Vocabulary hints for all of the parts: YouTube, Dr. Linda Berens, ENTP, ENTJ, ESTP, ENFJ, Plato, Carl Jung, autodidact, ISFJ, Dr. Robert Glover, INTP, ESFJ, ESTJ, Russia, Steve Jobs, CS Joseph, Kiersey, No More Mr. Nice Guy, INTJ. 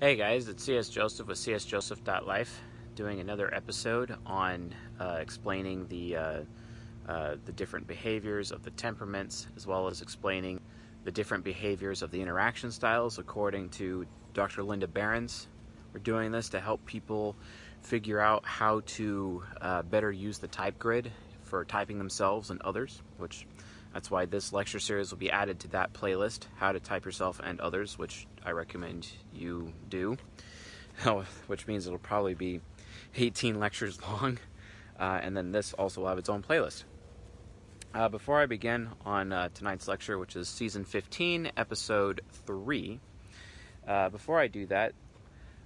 Hey guys, it's CS Joseph with csjoseph.life doing another episode on explaining the different behaviors of the temperaments, as well as explaining the different behaviors of the interaction styles according to Dr. Linda Berens. We're doing this to help people figure out how to better use the type grid for typing themselves and others, which that's why this lecture series will be added to that playlist, How to Type Yourself and Others, which I recommend you do, which means it'll probably be 18 lectures long, and then this also will have its own playlist. Before I begin on tonight's lecture, which is Season 15, Episode 3, before I do that,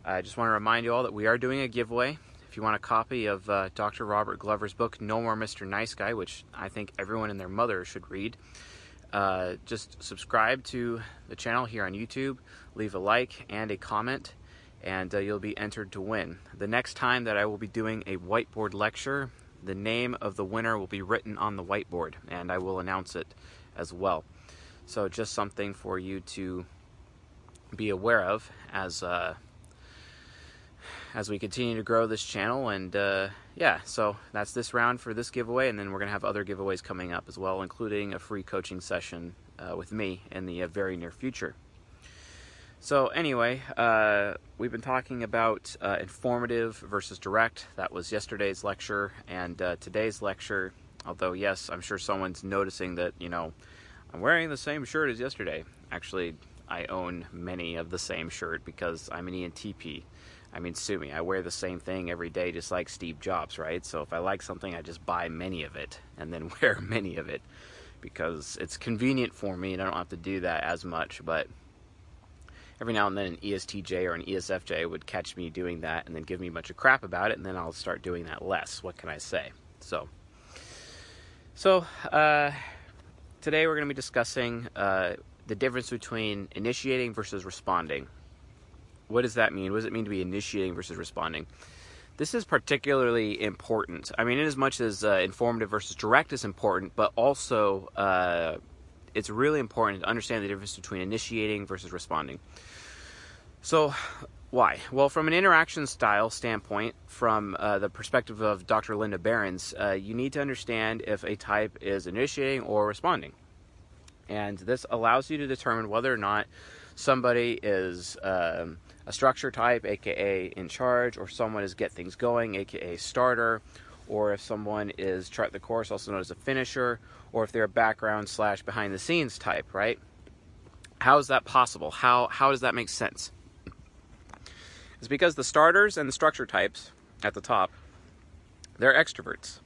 I just want to remind you all that we are doing a giveaway. If you want a copy of Dr. Robert Glover's book, No More Mr. Nice Guy, which I think everyone and their mother should read, just subscribe to the channel here on YouTube, leave a like and a comment, and you'll be entered to win. The next time that I will be doing a whiteboard lecture, the name of the winner will be written on the whiteboard, and I will announce it as well. So just something for you to be aware of as we continue to grow this channel. And yeah, so that's this round for this giveaway, and then we're gonna have other giveaways coming up as well, including a free coaching session with me in the very near future. So anyway, we've been talking about informative versus direct. That was yesterday's lecture, and today's lecture, although yes, I'm sure someone's noticing that, you know, I'm wearing the same shirt as yesterday. Actually, I own many of the same shirt because I'm an ENTP. I mean, sue me, I wear the same thing every day, just like Steve Jobs, right? So if I like something, I just buy many of it and then wear many of it because it's convenient for me and I don't have to do that as much. But every now and then an ESTJ or an ESFJ would catch me doing that and then give me a bunch of crap about it, and then I'll start doing that less. What can I say? So today we're going to be discussing the difference between initiating versus responding. What does that mean? What does it mean to be initiating versus responding? This is particularly important. I mean, in as much as informative versus direct is important, but also it's really important to understand the difference between initiating versus responding. So why? Well, from an interaction style standpoint, from the perspective of Dr. Linda Berens, you need to understand if a type is initiating or responding. And this allows you to determine whether or not somebody is a structure type, aka in charge, or someone is get things going, aka starter, or if someone is chart the course, also known as a finisher, or if they're a background / behind the scenes type, right? How is that possible? How does that make sense? It's because the starters and the structure types at the top, they're extroverts.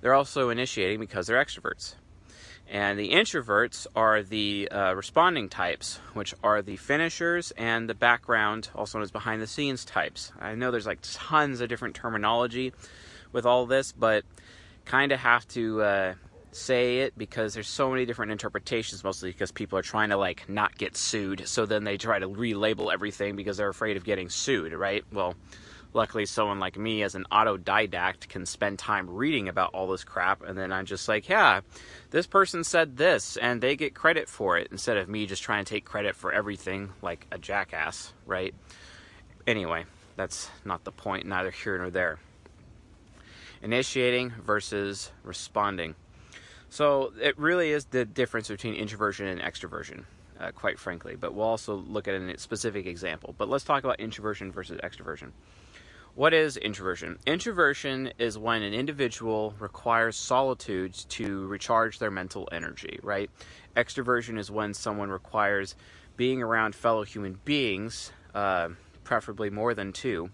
They're also initiating because they're extroverts. And the introverts are the responding types, which are the finishers and the background, also known as behind-the-scenes types. I know there's like tons of different terminology with all this, but kind of have to say it because there's so many different interpretations, mostly because people are trying to like not get sued, so then they try to relabel everything because they're afraid of getting sued, right? Well, luckily someone like me as an autodidact can spend time reading about all this crap, and then I'm just like, yeah, this person said this and they get credit for it, instead of me just trying to take credit for everything like a jackass, right? Anyway, that's not the point, neither here nor there. Initiating versus responding. So it really is the difference between introversion and extroversion, quite frankly, but we'll also look at a specific example. But let's talk about introversion versus extroversion. What is introversion? Introversion is when an individual requires solitude to recharge their mental energy, right? Extroversion is when someone requires being around fellow human beings, preferably more than two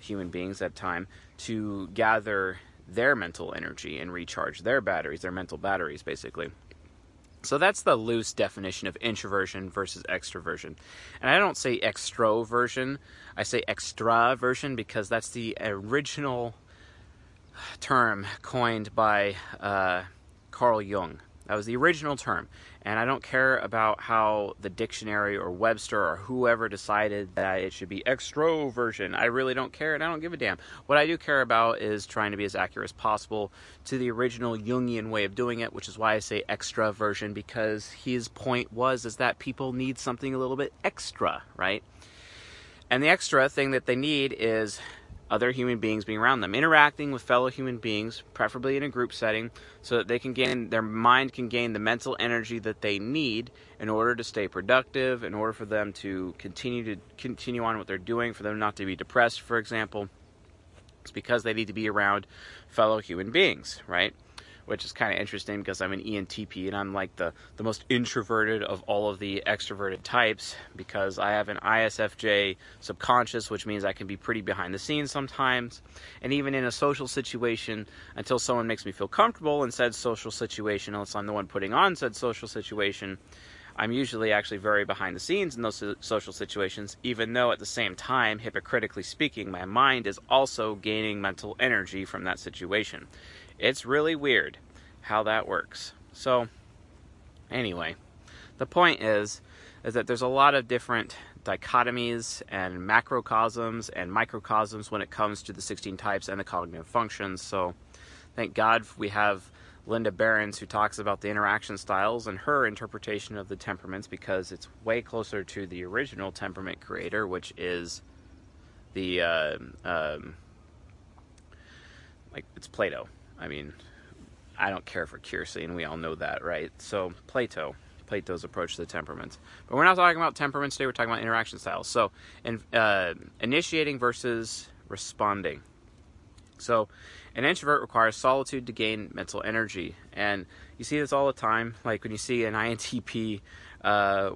human beings at a time, to gather their mental energy and recharge their batteries, their mental batteries, basically. So that's the loose definition of introversion versus extroversion. And I don't say extroversion, I say extraversion, because that's the original term coined by Carl Jung. That was the original term. And I don't care about how the dictionary or Webster or whoever decided that it should be extroversion. I really don't care, and I don't give a damn. What I do care about is trying to be as accurate as possible to the original Jungian way of doing it, which is why I say extraversion, because his point was that people need something a little bit extra, right? And the extra thing that they need is other human beings being around them, interacting with fellow human beings, preferably in a group setting, so that they can gain, their mind can gain the mental energy that they need in order to stay productive, in order for them to continue on what they're doing, for them not to be depressed, for example. It's because they need to be around fellow human beings, right? Which is kind of interesting because I'm an ENTP and I'm like the most introverted of all of the extroverted types, because I have an ISFJ subconscious, which means I can be pretty behind the scenes sometimes. And even in a social situation, until someone makes me feel comfortable in said social situation, unless I'm the one putting on said social situation, I'm usually actually very behind the scenes in those social situations, even though at the same time, hypocritically speaking, my mind is also gaining mental energy from that situation. It's really weird how that works. So anyway, the point is that there's a lot of different dichotomies and macrocosms and microcosms when it comes to the 16 types and the cognitive functions. So thank God we have Linda Berens, who talks about the interaction styles and her interpretation of the temperaments, because it's way closer to the original temperament creator, which is the it's Plato. I mean, I don't care for Kiersey, and we all know that, right? So Plato's approach to the temperaments. But we're not talking about temperaments today, we're talking about interaction styles. So initiating versus responding. So an introvert requires solitude to gain mental energy. And you see this all the time, like when you see an INTP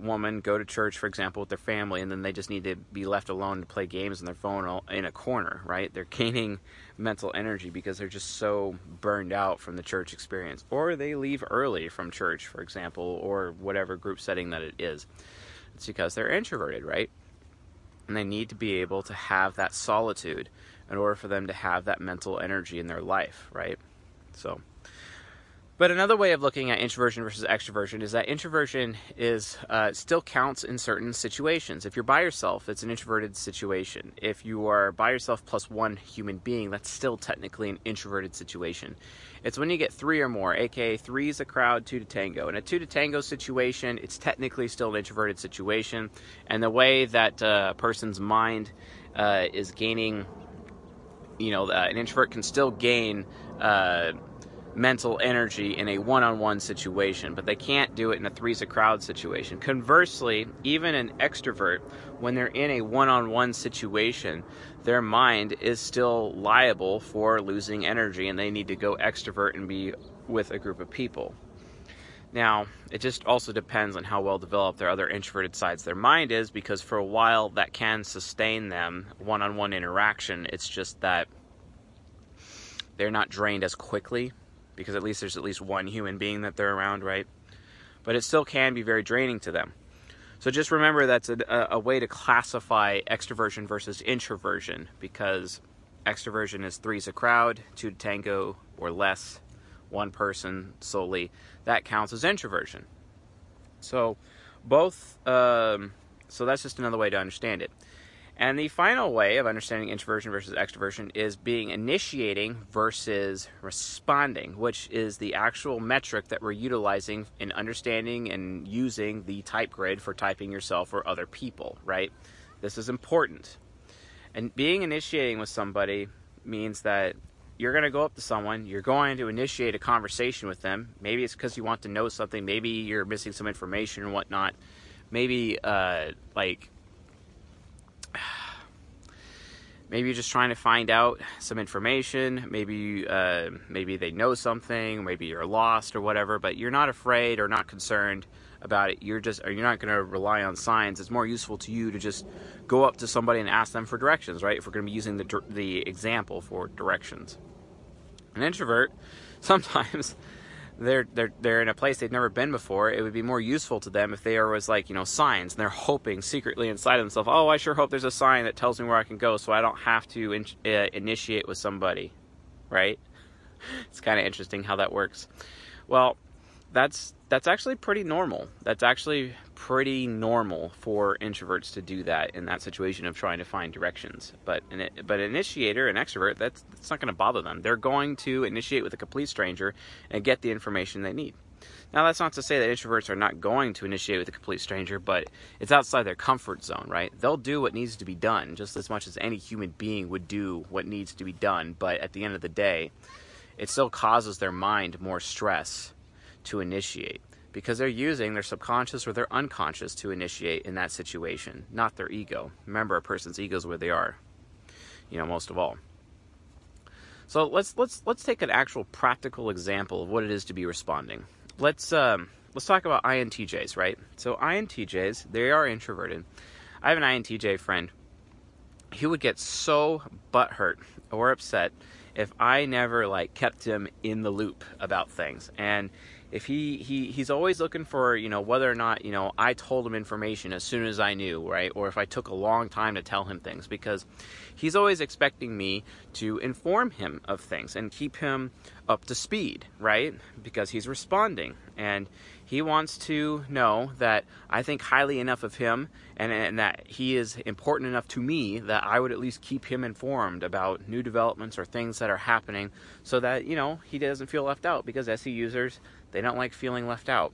woman go to church, for example, with their family, and then they just need to be left alone to play games on their phone in a corner, right? They're gaining mental energy because they're just so burned out from the church experience. Or they leave early from church, for example, or whatever group setting that it is. It's because they're introverted, right? And they need to be able to have that solitude in order for them to have that mental energy in their life, right? So, but another way of looking at introversion versus extroversion is that introversion is still counts in certain situations. If you're by yourself, it's an introverted situation. If you are by yourself plus one human being, that's still technically an introverted situation. It's when you get three or more, aka three's a crowd, two to tango. In a two to tango situation, it's technically still an introverted situation. And the way that a person's mind is gaining, an introvert can still gain mental energy in a one-on-one situation, but they can't do it in a three's a crowd situation. Conversely, even an extrovert, when they're in a one-on-one situation, their mind is still liable for losing energy, and they need to go extrovert and be with a group of people. Now, it just also depends on how well developed their other introverted sides their mind is, because for a while that can sustain them, one-on-one interaction. It's just that they're not drained as quickly, because at least there's at least one human being that they're around, right? But it still can be very draining to them. So just remember that's a way to classify extroversion versus introversion, because extroversion is three's a crowd, two to tango or less, one person solely. That counts as introversion. So both, so that's just another way to understand it. And the final way of understanding introversion versus extroversion is being initiating versus responding, which is the actual metric that we're utilizing in understanding and using the type grid for typing yourself or other people, right? This is important. And being initiating with somebody means that you're going to go up to someone, you're going to initiate a conversation with them. Maybe it's because you want to know something, maybe you're missing some information and whatnot. Maybe you're just trying to find out some information, maybe they know something, maybe you're lost or whatever, but you're not afraid or not concerned about it. You're not going to rely on signs. It's more useful to you to just go up to somebody and ask them for directions, right? If we're going to be using the example for directions. An introvert, sometimes they're in a place they've never been before. It would be more useful to them if there was signs, and they're hoping secretly inside of themselves, oh, I sure hope there's a sign that tells me where I can go so I don't have to initiate with somebody, right? It's kind of interesting how that works. Well, that's actually pretty normal. That's actually pretty normal for introverts to do that in that situation of trying to find directions. But an initiator, an extrovert, that's not going to bother them. They're going to initiate with a complete stranger and get the information they need. Now, that's not to say that introverts are not going to initiate with a complete stranger, but it's outside their comfort zone, right? They'll do what needs to be done just as much as any human being would do what needs to be done, but at the end of the day, it still causes their mind more stress to initiate because they're using their subconscious or their unconscious to initiate in that situation, not their ego. Remember, a person's ego is where they are, most of all. So let's take an actual practical example of what it is to be responding. Let's talk about INTJs, right? So INTJs, they are introverted. I have an INTJ friend. He would get so butthurt or upset if I never kept him in the loop about things, and if he's always looking for whether or not I told him information as soon as I knew, right? Or if I took a long time to tell him things, because he's always expecting me to inform him of things and keep him up to speed, right? Because he's responding and he wants to know that I think highly enough of him and that he is important enough to me that I would at least keep him informed about new developments or things that are happening so that, he doesn't feel left out, because SE users, they don't like feeling left out.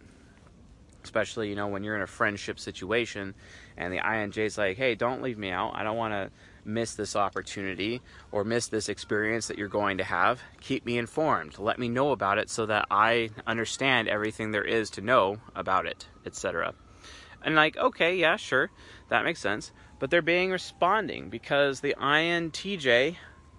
Especially, when you're in a friendship situation and the INJ's like, hey, don't leave me out. I don't want to miss this opportunity or miss this experience that you're going to have. Keep me informed. Let me know about it so that I understand everything there is to know about it, etc. And okay, yeah, sure. That makes sense. But they're being responding because the INTJ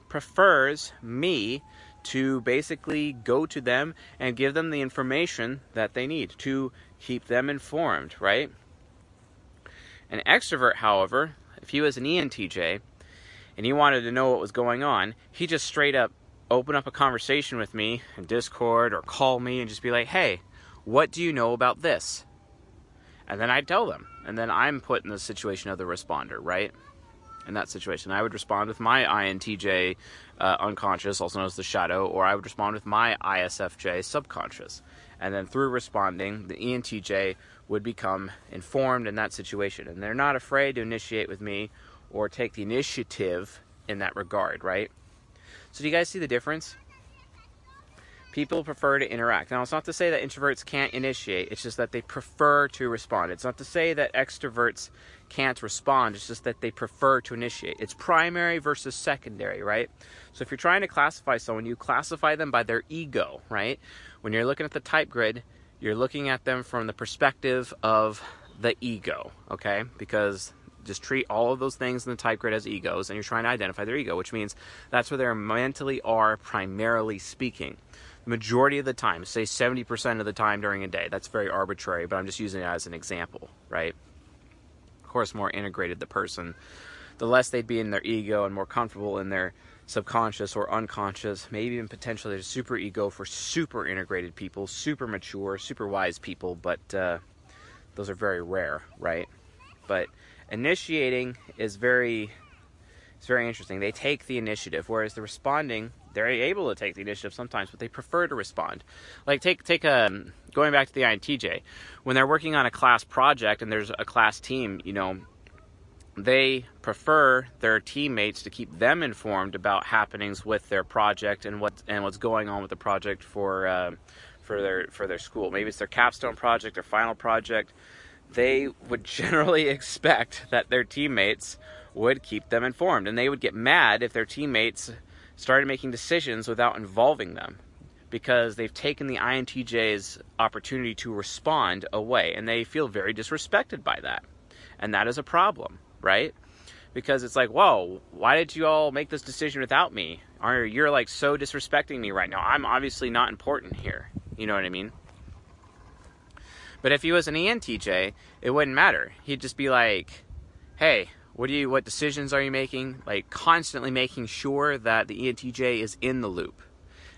prefers me to basically go to them and give them the information that they need to keep them informed, right? An extrovert, however, if he was an ENTJ and he wanted to know what was going on, he just straight up open up a conversation with me in Discord or call me and just be like, hey, what do you know about this? And then I tell them. And then I'm put in the situation of the responder, right? In that situation, I would respond with my INTJ unconscious, also known as the shadow, or I would respond with my ISFJ subconscious. And then through responding, the ENTJ would become informed in that situation. And they're not afraid to initiate with me or take the initiative in that regard, right? So do you guys see the difference? People prefer to interact. Now, it's not to say that introverts can't initiate. It's just that they prefer to respond. It's not to say that extroverts can't respond. It's just that they prefer to initiate. It's primary versus secondary, right? So if you're trying to classify someone, you classify them by their ego, right? When you're looking at the type grid, you're looking at them from the perspective of the ego, okay? Because just treat all of those things in the type grid as egos, and you're trying to identify their ego, which means that's where they mentally are, primarily speaking. Majority of the time, say 70% of the time during a day. That's very arbitrary, but I'm just using it as an example, right? Of course, more integrated the person, the less they'd be in their ego and more comfortable in their subconscious or unconscious, maybe even potentially their superego for super integrated people, super mature, super wise people, but those are very rare, right? But initiating is very interesting. They take the initiative, whereas the responding, they're able to take the initiative sometimes, but they prefer to respond. Like going back to the INTJ, when they're working on a class project and there's a class team, they prefer their teammates to keep them informed about happenings with their project and what's going on with the project for their school. Maybe it's their capstone project or final project. They would generally expect that their teammates would keep them informed, and they would get mad if their teammates started making decisions without involving them, because they've taken the INTJ's opportunity to respond away, and they feel very disrespected by that. And that is a problem, right? Because it's like, whoa, why did you all make this decision without me? Or you're so disrespecting me right now. I'm obviously not important here. You know what I mean? But if he was an ENTJ, it wouldn't matter. He'd just be like, hey, what decisions are you making? Constantly making sure that the ENTJ is in the loop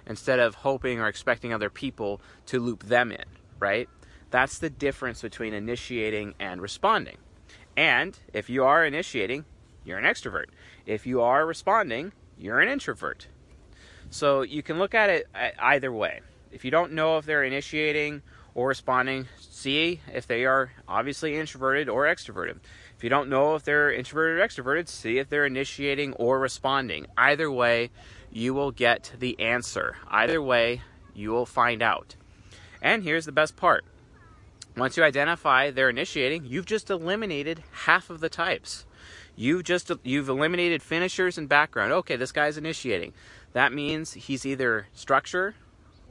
instead of hoping or expecting other people to loop them in, right? That's the difference between initiating and responding. And if you are initiating, you're an extrovert. If you are responding, you're an introvert. So you can look at it either way. If you don't know if they're initiating or responding, see if they are obviously introverted or extroverted. If you don't know if they're introverted or extroverted, see if they're initiating or responding. Either way, you will get the answer. Either way, you will find out. And here's the best part. Once you identify they're initiating, you've just eliminated half of the types. You've eliminated finishers and background. Okay, this guy's initiating. That means he's either structure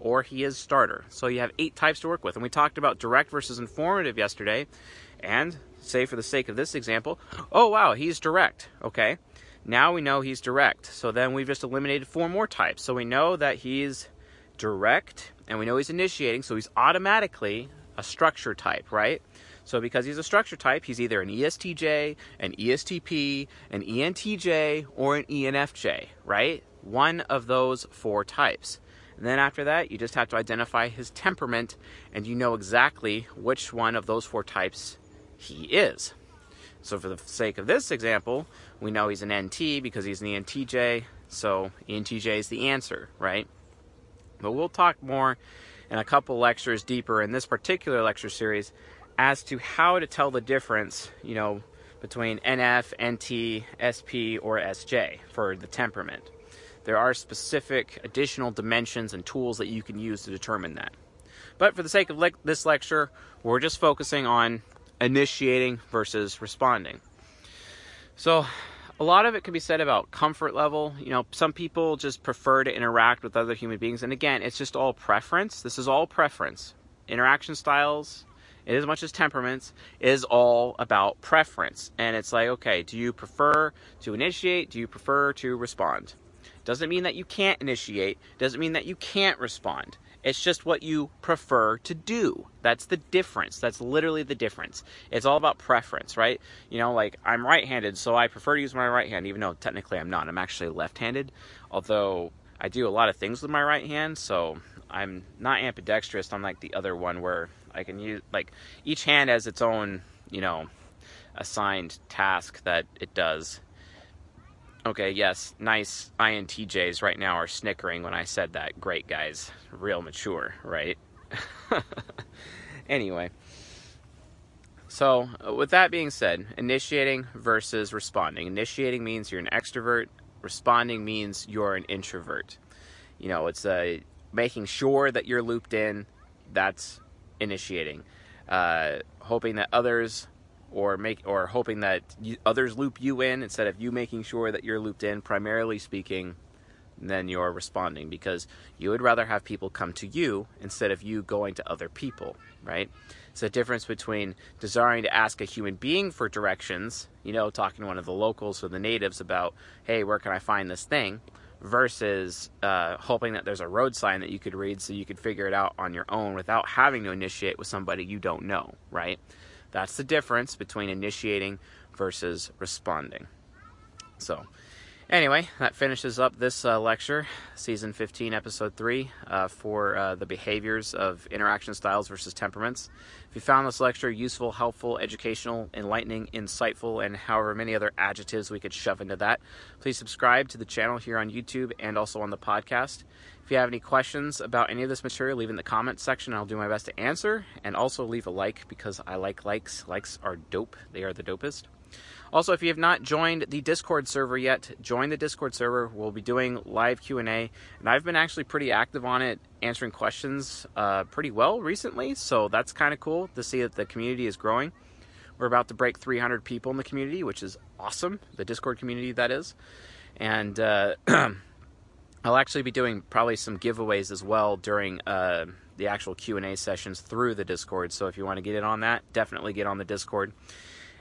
or he is starter. So you have 8 types to work with. And we talked about direct versus informative yesterday. And say for the sake of this example, oh wow, he's direct. Okay, now we know he's direct. So then we've just eliminated 4 more types. So we know that he's direct and we know he's initiating. So he's automatically a structure type, right? So because he's a structure type, he's either an ESTJ, an ESTP, an ENTJ, or an ENFJ, right? One of those 4 types. And then after that, you just have to identify his temperament and you know exactly which one of those 4 types he is. So for the sake of this example, we know he's an NT because he's an ENTJ, so ENTJ is the answer, right? But we'll talk more in a couple lectures deeper in this particular lecture series as to how to tell the difference, you know, between NF, NT, SP, or SJ for the temperament. There are specific additional dimensions and tools that you can use to determine that. But for the sake of this lecture, we're just focusing on initiating versus responding. So a lot of it can be said about comfort level. You know, some people just prefer to interact with other human beings. And again, it's just all preference. This is all preference. Interaction styles, as much as temperaments, is all about preference. And it's like, okay, do you prefer to initiate? Do you prefer to respond? Doesn't mean that you can't initiate. Doesn't mean that you can't respond. It's just what you prefer to do. That's the difference. That's literally the difference. It's all about preference, right? You know, like I'm right-handed, so I prefer to use my right hand, even though technically I'm not. I'm actually left-handed, although I do a lot of things with my right hand, so I'm not ambidextrous. I'm like the other one where I can use, like, each hand has its own, you know, assigned task that it does. Okay, yes, nice INTJs right now are snickering when I said that. Great, guys. Real mature, right? Anyway. So, with that being said, initiating versus responding. Initiating means you're an extrovert. Responding means you're an introvert. You know, it's making sure that you're looped in. That's initiating. Hoping that others... or hoping that others loop you in instead of you making sure that you're looped in, primarily speaking, then you're responding, because you would rather have people come to you instead of you going to other people, right? It's the difference between desiring to ask a human being for directions, you know, talking to one of the locals or the natives about, hey, where can I find this thing, versus hoping that there's a road sign that you could read so you could figure it out on your own without having to initiate with somebody you don't know, right? That's the difference between initiating versus responding. So, anyway, that finishes up this lecture, Season 15, Episode 3, for the behaviors of interaction styles versus temperaments. If you found this lecture useful, helpful, educational, enlightening, insightful, and however many other adjectives we could shove into that, please subscribe to the channel here on YouTube and also on the podcast. If you have any questions about any of this material, leave in the comments section. I'll do my best to answer, and also leave a like, because I like likes. Likes are dope. They are the dopest. Also, if you have not joined the Discord server yet, join the Discord server. We'll be doing live Q&A, and I've been actually pretty active on it, answering questions pretty well recently, so that's kind of cool to see that the community is growing. We're about to break 300 people in the community, which is awesome, the Discord community, that is. And I'll actually be doing probably some giveaways as well during the actual Q&A sessions through the Discord. So if you want to get in on that, definitely get on the Discord.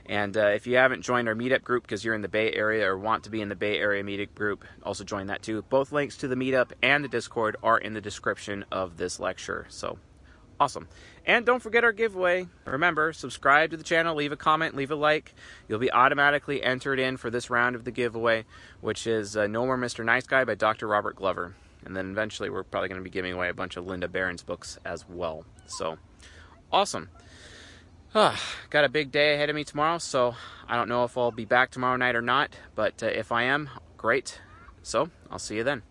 And if you haven't joined our meetup group because you're in the Bay Area or want to be in the Bay Area meetup group, also join that too. Both links to the meetup and the Discord are in the description of this lecture. So awesome. And don't forget our giveaway. Remember, subscribe to the channel, leave a comment, leave a like. You'll be automatically entered in for this round of the giveaway, which is No More Mr. Nice Guy by Dr. Robert Glover. And then eventually we're probably going to be giving away a bunch of Linda Berens books as well. So awesome. Got a big day ahead of me tomorrow, so I don't know if I'll be back tomorrow night or not. But if I am, great. So I'll see you then.